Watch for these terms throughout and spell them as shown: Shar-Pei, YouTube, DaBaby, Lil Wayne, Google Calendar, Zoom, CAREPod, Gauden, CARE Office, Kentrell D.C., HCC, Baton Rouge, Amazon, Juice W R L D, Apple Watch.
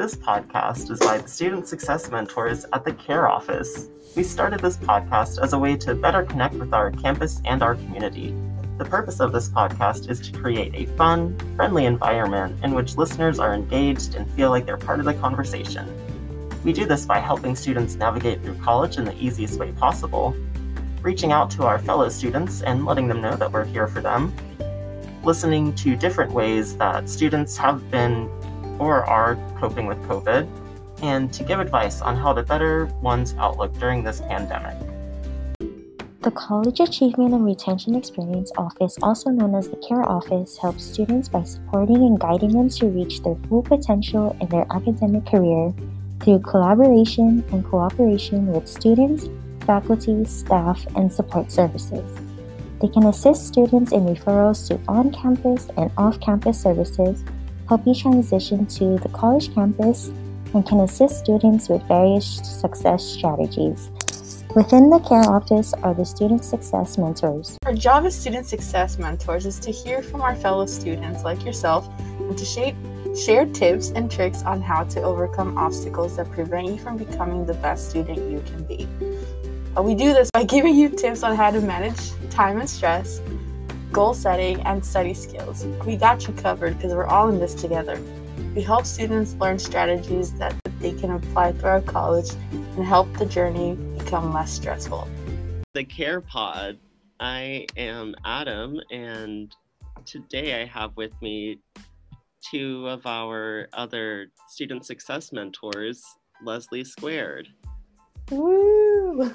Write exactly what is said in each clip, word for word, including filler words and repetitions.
This podcast is by the Student Success Mentors at the CARE Office. We started this podcast as a way to better connect with our campus and our community. The purpose of this podcast is to create a fun, friendly environment in which listeners are engaged and feel like they're part of the conversation. We do this by helping students navigate through college in the easiest way possible, reaching out to our fellow students and letting them know that we're here for them, listening to different ways that students have been or are coping with COVID, and to give advice on how to better one's outlook during this pandemic. The College Achievement and Retention Experience Office, also known as the CARE Office, helps students by supporting and guiding them to reach their full potential in their academic career through collaboration and cooperation with students, faculty, staff, and support services. They can assist students in referrals to on-campus and off-campus services, help you transition to the college campus, and can assist students with various success strategies. Within the CARE Office are the Student Success Mentors. Our job as Student Success Mentors is to hear from our fellow students like yourself and to shape, share tips and tricks on how to overcome obstacles that prevent you from becoming the best student you can be. We do this by giving you tips on how to manage time and stress, goal setting, and study skills. We got you covered because we're all in this together. We help students learn strategies that they can apply throughout college and help the journey become less stressful. The CAREPod. I am Adam, and today I have with me two of our other student success mentors, Leslie Squared. Woo!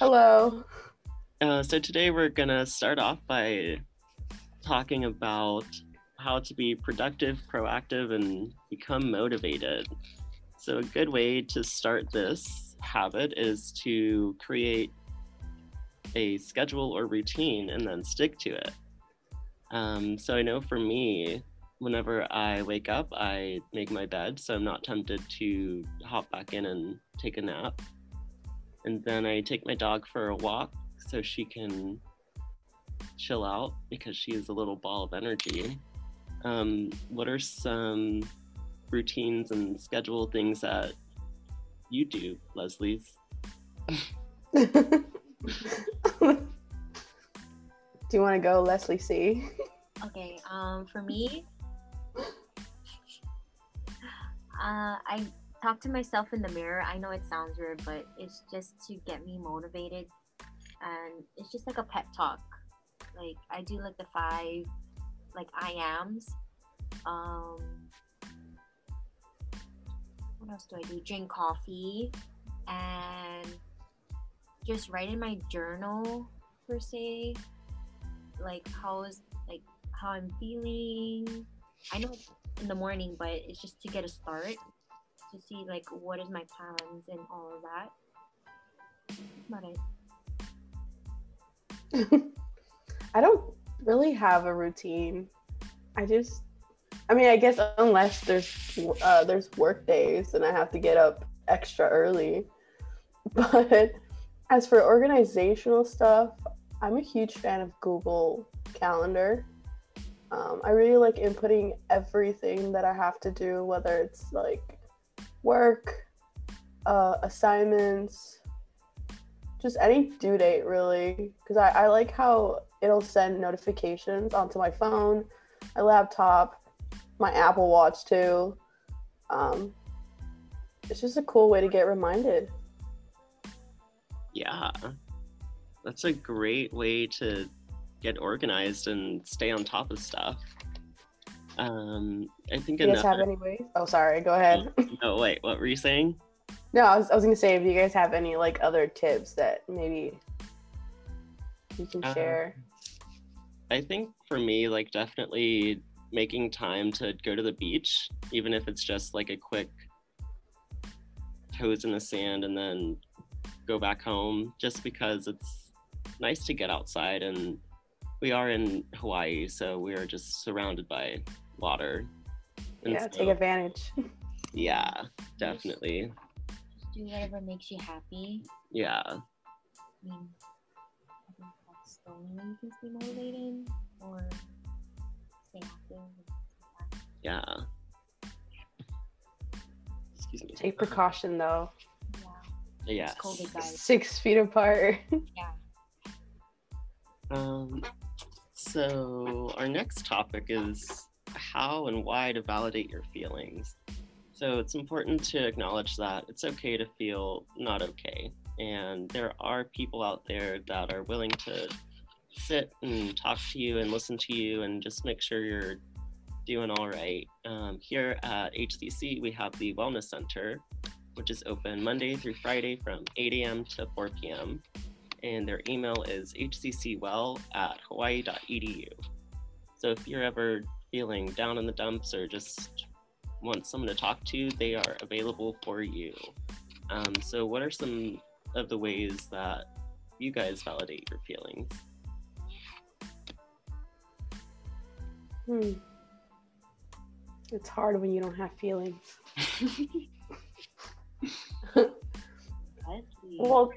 Hello. Uh, so today we're going to start off by talking about how to be productive, proactive, and become motivated. So a good way to start this habit is to create a schedule or routine and then stick to it. Um, so I know for me, whenever I wake up, I make my bed, so I'm not tempted to hop back in and take a nap. And then I take my dog for a walk so she can chill out because she is a little ball of energy. Um, what are some routines and schedule things that you do, Leslie's? Do you want to go, Leslie C? Okay, um, for me, uh, I talk to myself in the mirror. I know it sounds weird, but it's just to get me motivated. And it's just like a pep talk. Like, I do like the five, like, I ams. Um, what else do I do? Drink coffee and just write in my journal, per se. Like, how is, like, how I'm feeling. I know it's in the morning, but it's just to get a start, to see, like, what is my plans and all of that. That's about it. I don't really have a routine. I just, I mean, I guess unless there's uh, there's work days and I have to get up extra early. But as for organizational stuff, I'm a huge fan of Google Calendar. Um, I really like inputting everything that I have to do, whether it's like work, uh, assignments, just any due date, really, because I, I like how it'll send notifications onto my phone, my laptop, my Apple Watch, too. Um, it's just a cool way to get reminded. Yeah, that's a great way to get organized and stay on top of stuff. Um, I think. Do you guys have any ways? Oh, sorry. Go ahead. No, wait. What were you saying? No, I was I was gonna say, if you guys have any like other tips that maybe you can share. Uh, I think for me, like, definitely making time to go to the beach, even if it's just like a quick toes in the sand and then go back home, just because it's nice to get outside, and we are in Hawaii, so we are just surrounded by water. And yeah, so, take advantage. Yeah, definitely. Do whatever makes you happy. Yeah. I mean, I think that's the only way you can stay motivated or stay active. Yeah. Excuse me. Take precaution though. Yeah. Yeah. It's cold, guys. Six feet apart. Yeah. Um. So our next topic is how and why to validate your feelings. So it's important to acknowledge that it's okay to feel not okay. And there are people out there that are willing to sit and talk to you and listen to you and just make sure you're doing all right. Um, here at H C C, we have the Wellness Center, which is open Monday through Friday from eight a.m. to four p.m. And their email is h c c well at hawaii dot e d u. So if you're ever feeling down in the dumps or just want someone to talk to, they are available for you. Um, so what are some of the ways that you guys validate your feelings? Hmm. It's hard when you don't have feelings. Well,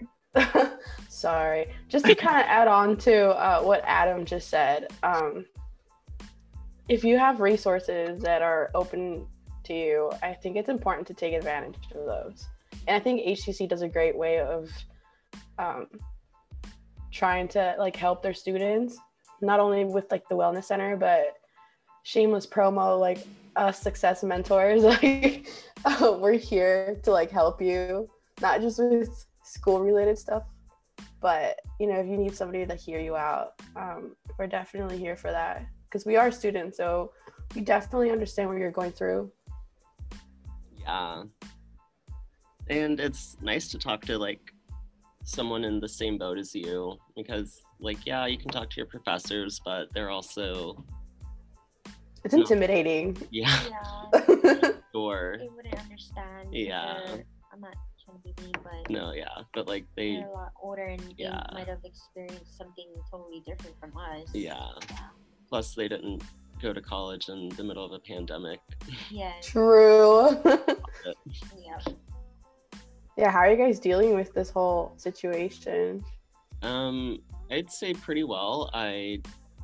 sorry. Just to kind of add on to uh, what Adam just said, um, if you have resources that are open to you, I think it's important to take advantage of those. And I think H C C does a great way of um, trying to like help their students, not only with like the Wellness Center, but shameless promo, like us success mentors, like uh, we're here to like help you, not just with school related stuff, but you know, if you need somebody to hear you out, um, we're definitely here for that because we are students, so we definitely understand what you're going through. Yeah. And it's nice to talk to like someone in the same boat as you, because like, yeah, you can talk to your professors, but they're also, it's intimidating. Yeah. Yeah. Or they wouldn't understand. Yeah. I'm not trying to be mean, but no, yeah, but like they, they're a lot older and yeah, they might have experienced something totally different from us. Yeah. Yeah. Plus, they didn't go to college in the middle of a pandemic. Yeah. True. Yeah. Yeah, how are you guys dealing with this whole situation? Um, I'd say pretty well. I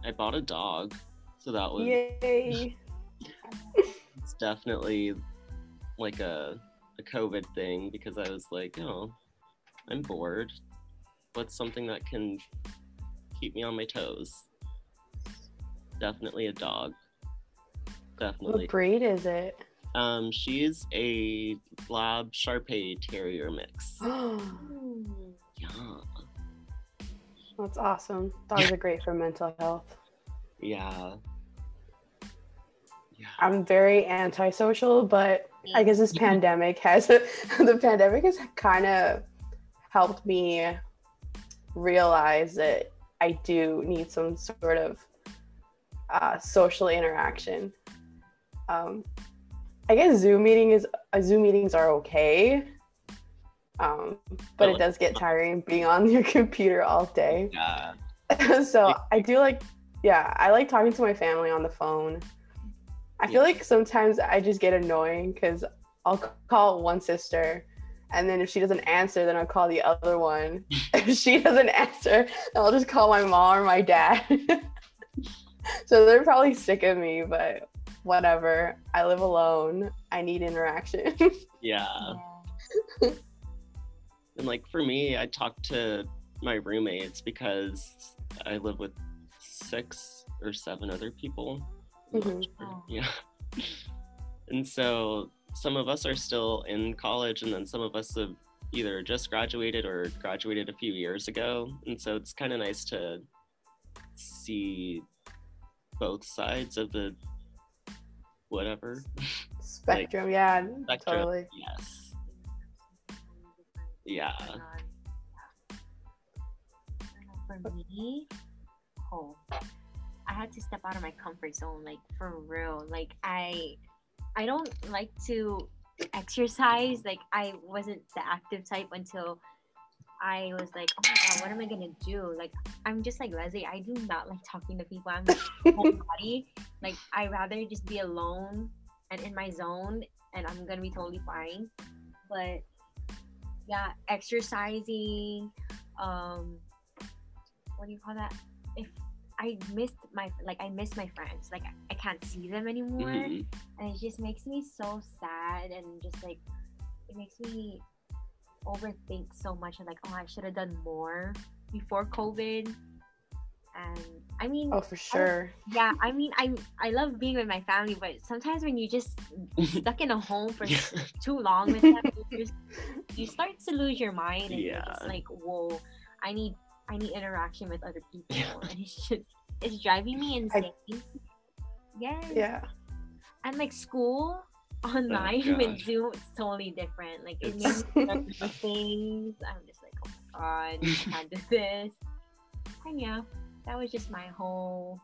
I bought a dog, so that was yay. It's definitely like a a COVID thing because I was like, oh, I'm bored. What's something that can keep me on my toes? Definitely a dog. Definitely. What breed is it? Um, she's a lab Shar-Pei terrier mix. Oh, yeah. That's awesome. Dogs are great for mental health. Yeah. Yeah. I'm very antisocial, but I guess this pandemic has the pandemic has kind of helped me realize that I do need some sort of uh, social interaction. Um, I guess Zoom meeting is uh, Zoom meetings are okay, um, but it does get tiring being on your computer all day. Yeah. So I do like, yeah, I like talking to my family on the phone. I feel yeah. like sometimes I just get annoying because I'll call one sister, and then if she doesn't answer, then I'll call the other one. If she doesn't answer, I'll just call my mom or my dad. So they're probably sick of me, but whatever, I live alone, I need interaction. Yeah. And like for me, I talk to my roommates because I live with six or seven other people. Mm-hmm. Sure. Yeah. And so some of us are still in college, and then some of us have either just graduated or graduated a few years ago, and so it's kind of nice to see both sides of the whatever spectrum. Like, yeah, spectrum, totally. Yes. Yeah. For me, oh, I had to step out of my comfort zone, like for real. Like I, I don't like to exercise. Like I wasn't the active type until I was like, oh my god, what am I gonna do? Like I'm just like Leslie. I do not like talking to people. I'm like homebody. Like I rather just be alone and in my zone, and I'm gonna be totally fine. But yeah, exercising. Um, what do you call that? If I missed my like I miss my friends. Like I, I can't see them anymore, mm-hmm. and it just makes me so sad and just like it makes me overthink so much. I'm like, oh, I should have done more before COVID. And I mean, oh, for sure. I, yeah, I mean, I I love being with my family, but sometimes when you're just stuck in a home for too long with them, you, just, you start to lose your mind, and yeah. You're just like, whoa, I need I need interaction with other people, yeah. And it's just it's driving me insane. I, yes. Yeah. And like school online oh with Zoom, it's totally different. Like it makes things. I'm just like, oh my god, I can't do this. And yeah. That was just my whole,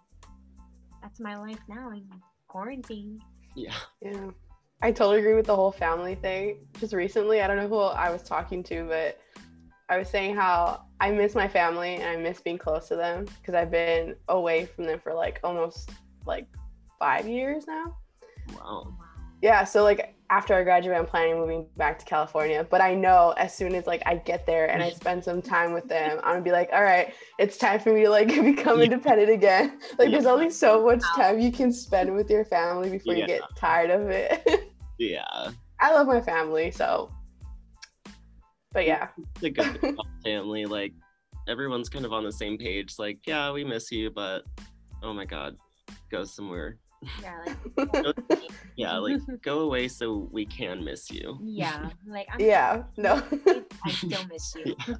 that's my life now in quarantine. Yeah. Yeah. I totally agree with the whole family thing. Just recently, I don't know who I was talking to, but I was saying how I miss my family and I miss being close to them because I've been away from them for like almost like five years now. Wow. Yeah. So like after I graduate, I'm planning on moving back to California, but I know as soon as like I get there and I spend some time with them, I'm gonna be like, all right, it's time for me to like become yeah. independent again. Like yeah. There's only so much time you can spend with your family before yeah. you get tired of it. Yeah. I love my family, so, but yeah. It's a good thing about family, like everyone's kind of on the same page. Like, yeah, we miss you, but oh my God, go somewhere. Yeah, like yeah. yeah, like go away so we can miss you. Yeah, like I'm yeah, no, I still miss you. Yeah.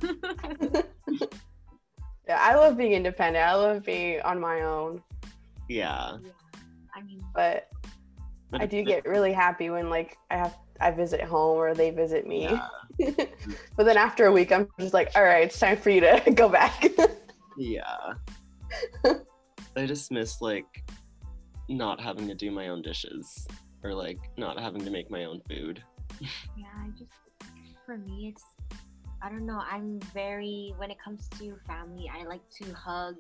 Yeah, I love being independent. I love being on my own. Yeah. yeah. I mean, but, but I do get really happy when like I have I visit home or they visit me. Yeah. But then after a week, I'm just like, all right, it's time for you to go back. Yeah. I just miss like. Not having to do my own dishes or like not having to make my own food. Yeah, I just for me it's I don't know, I'm very when it comes to family, I like to hug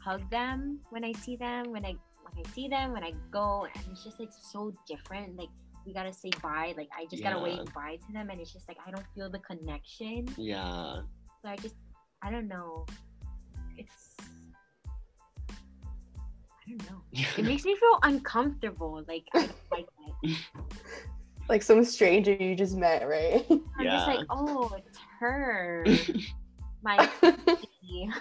hug them when I see them, when I when I see them, when I go, and it's just like so different. Like we gotta say bye, like I just yeah. gotta wave bye to them, and it's just like I don't feel the connection. Yeah. So I just I don't know. It's I don't know. It makes me feel uncomfortable. Like, I don't like that. Like some stranger you just met, right? I'm yeah. just like, oh, it's her. My I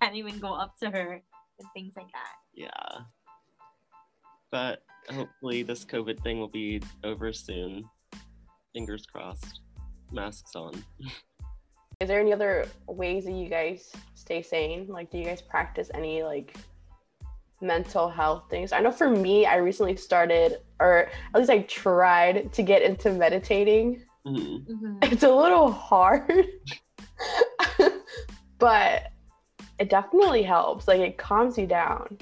can't even go up to her and things like that. Yeah. But hopefully this COVID thing will be over soon. Fingers crossed. Masks on. Is there any other ways that you guys stay sane? Like, do you guys practice any, like, mental health things? I know for me, I recently started, or at least I tried to get into meditating. Mm-hmm. Mm-hmm. It's a little hard, but it definitely helps. Like it calms you down.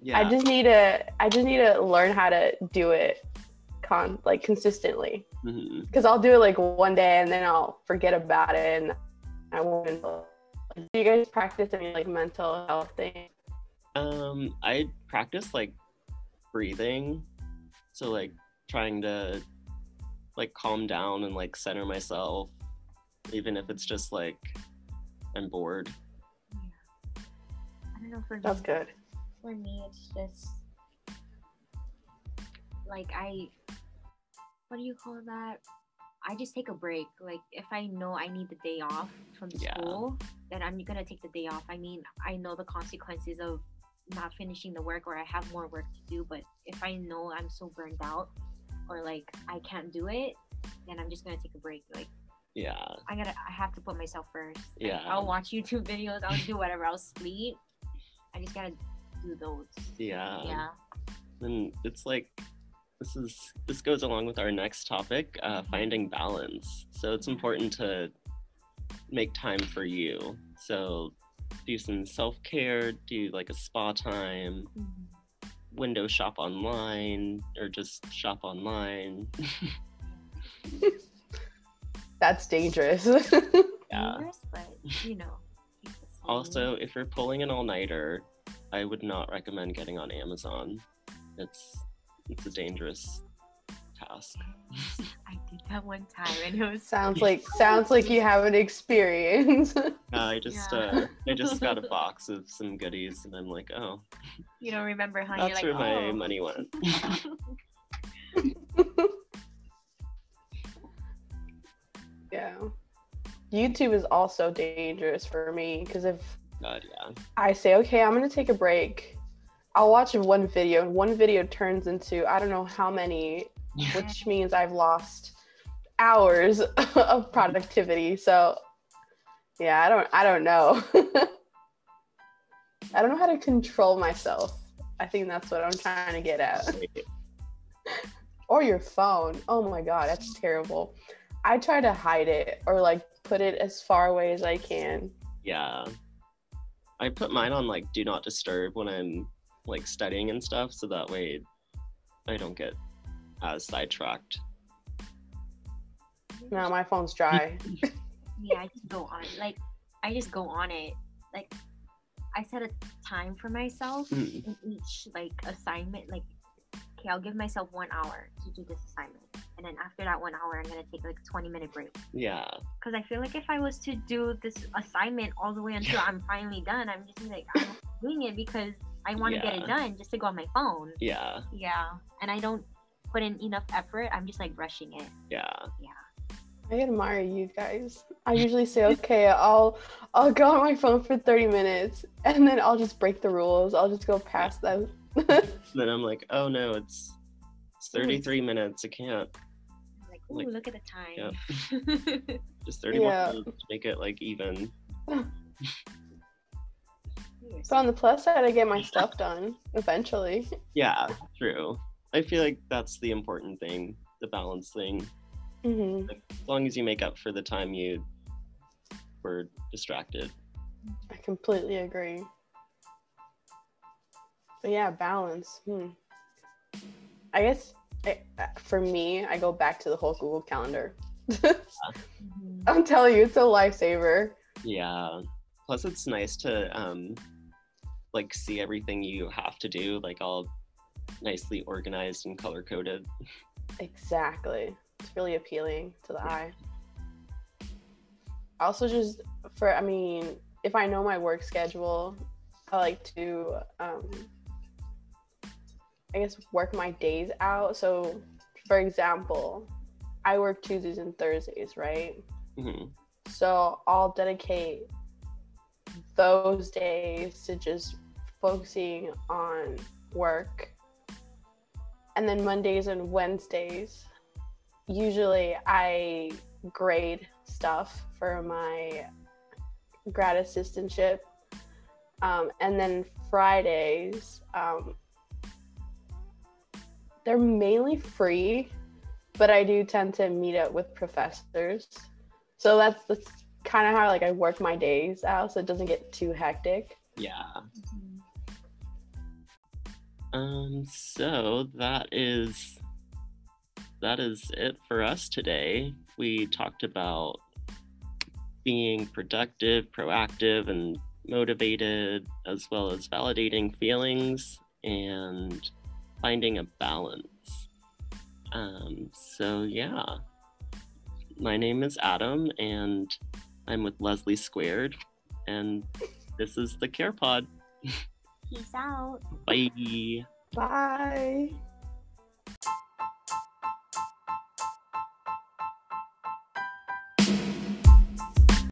Yeah. I just need to, I just need to learn how to do it con like consistently. Mm-hmm. Because I'll do it like one day and then I'll forget about it and I won't. Do you guys practice any like mental health things? Um, I practice like breathing, so like trying to like calm down and like center myself, even if it's just like I'm bored. Yeah. I don't know, for me, that's good. For me, it's just like I, what do you call that? I just take a break. Like if I know I need the day off from school, yeah. then I'm gonna take the day off. I mean, I know the consequences of not finishing the work, or I have more work to do, but if I know I'm so burned out or like I can't do it, then I'm just gonna take a break. Like yeah I gotta I have to put myself first. Yeah, like, I'll watch YouTube videos, I'll do whatever, I'll sleep. I just gotta do those. Yeah. Yeah. And it's like this is this goes along with our next topic, uh finding balance. So it's important to make time for you, so do some self-care, do like a spa time, mm-hmm. window shop online, or just shop online. That's dangerous. Yeah, dangerous, but you know. Also, if you're pulling an all-nighter, I would not recommend getting on Amazon. It's it's a dangerous task. I did that one time, and it was sounds like sounds like you have an experience. uh, I just yeah. uh, I just got a box of some goodies, and I'm like, oh. You don't remember, honey? That's like, where oh. my money went. Yeah. YouTube is also dangerous for me because if oh, yeah. I say, okay, I'm going to take a break, I'll watch one video and one video turns into I don't know how many, which means I've lost hours of productivity. So yeah, I don't, I don't know. I don't know how to control myself. I think that's what I'm trying to get at. Or your phone. Oh my God, that's terrible. I try to hide it or like put it as far away as I can. Yeah. I put mine on like do not disturb when I'm like studying and stuff, so that way I don't get as sidetracked. No, my phone's dry. Yeah, I just go on. Like, I just go on it. Like, I set a time for myself mm. in each like assignment. Like, okay, I'll give myself one hour to do this assignment, and then after that one hour, I'm gonna take like a twenty minute break. Yeah. Because I feel like if I was to do this assignment all the way until yeah. I'm finally done, I'm just like I'm doing it because I want to yeah. get it done just to go on my phone. Yeah. Yeah, and I don't put in enough effort. I'm just like rushing it. Yeah. Yeah. I admire you guys. I usually say, okay, I'll I'll go on my phone for thirty minutes, and then I'll just break the rules. I'll just go past them. Then I'm like, oh no, it's, it's thirty-three mm-hmm. minutes. I can't. I'm like, ooh, like, look at the time. Yeah. Just thirty-one yeah. minutes to make it like even. So on the plus side, I get my stuff done eventually. Yeah, true. I feel like that's the important thing, the balance thing. Mm-hmm. Like, as long as you make up for the time you were distracted. I completely agree. But yeah, balance. Hmm. I guess I, for me, I go back to the whole Google Calendar. Yeah. I'm telling you, it's a lifesaver. Yeah. Plus, it's nice to um, like see everything you have to do, like all nicely organized and color coded. Exactly. It's really appealing to the eye. Also just for, I mean, if I know my work schedule, I like to, um, I guess, work my days out. So, for example, I work Tuesdays and Thursdays, right? Mm-hmm. So I'll dedicate those days to just focusing on work. And then Mondays and Wednesdays, usually I grade stuff for my grad assistantship. Um, and then Fridays, um, they're mainly free, but I do tend to meet up with professors. So that's, that's kind of how like I work my days out so it doesn't get too hectic. Yeah. Mm-hmm. Um, so that is... That is it for us today. We talked about being productive, proactive, and motivated, as well as validating feelings and finding a balance. Um, so yeah, my name is Adam, and I'm with Leslie Squared, and this is the CarePod. Peace out. Bye. Bye.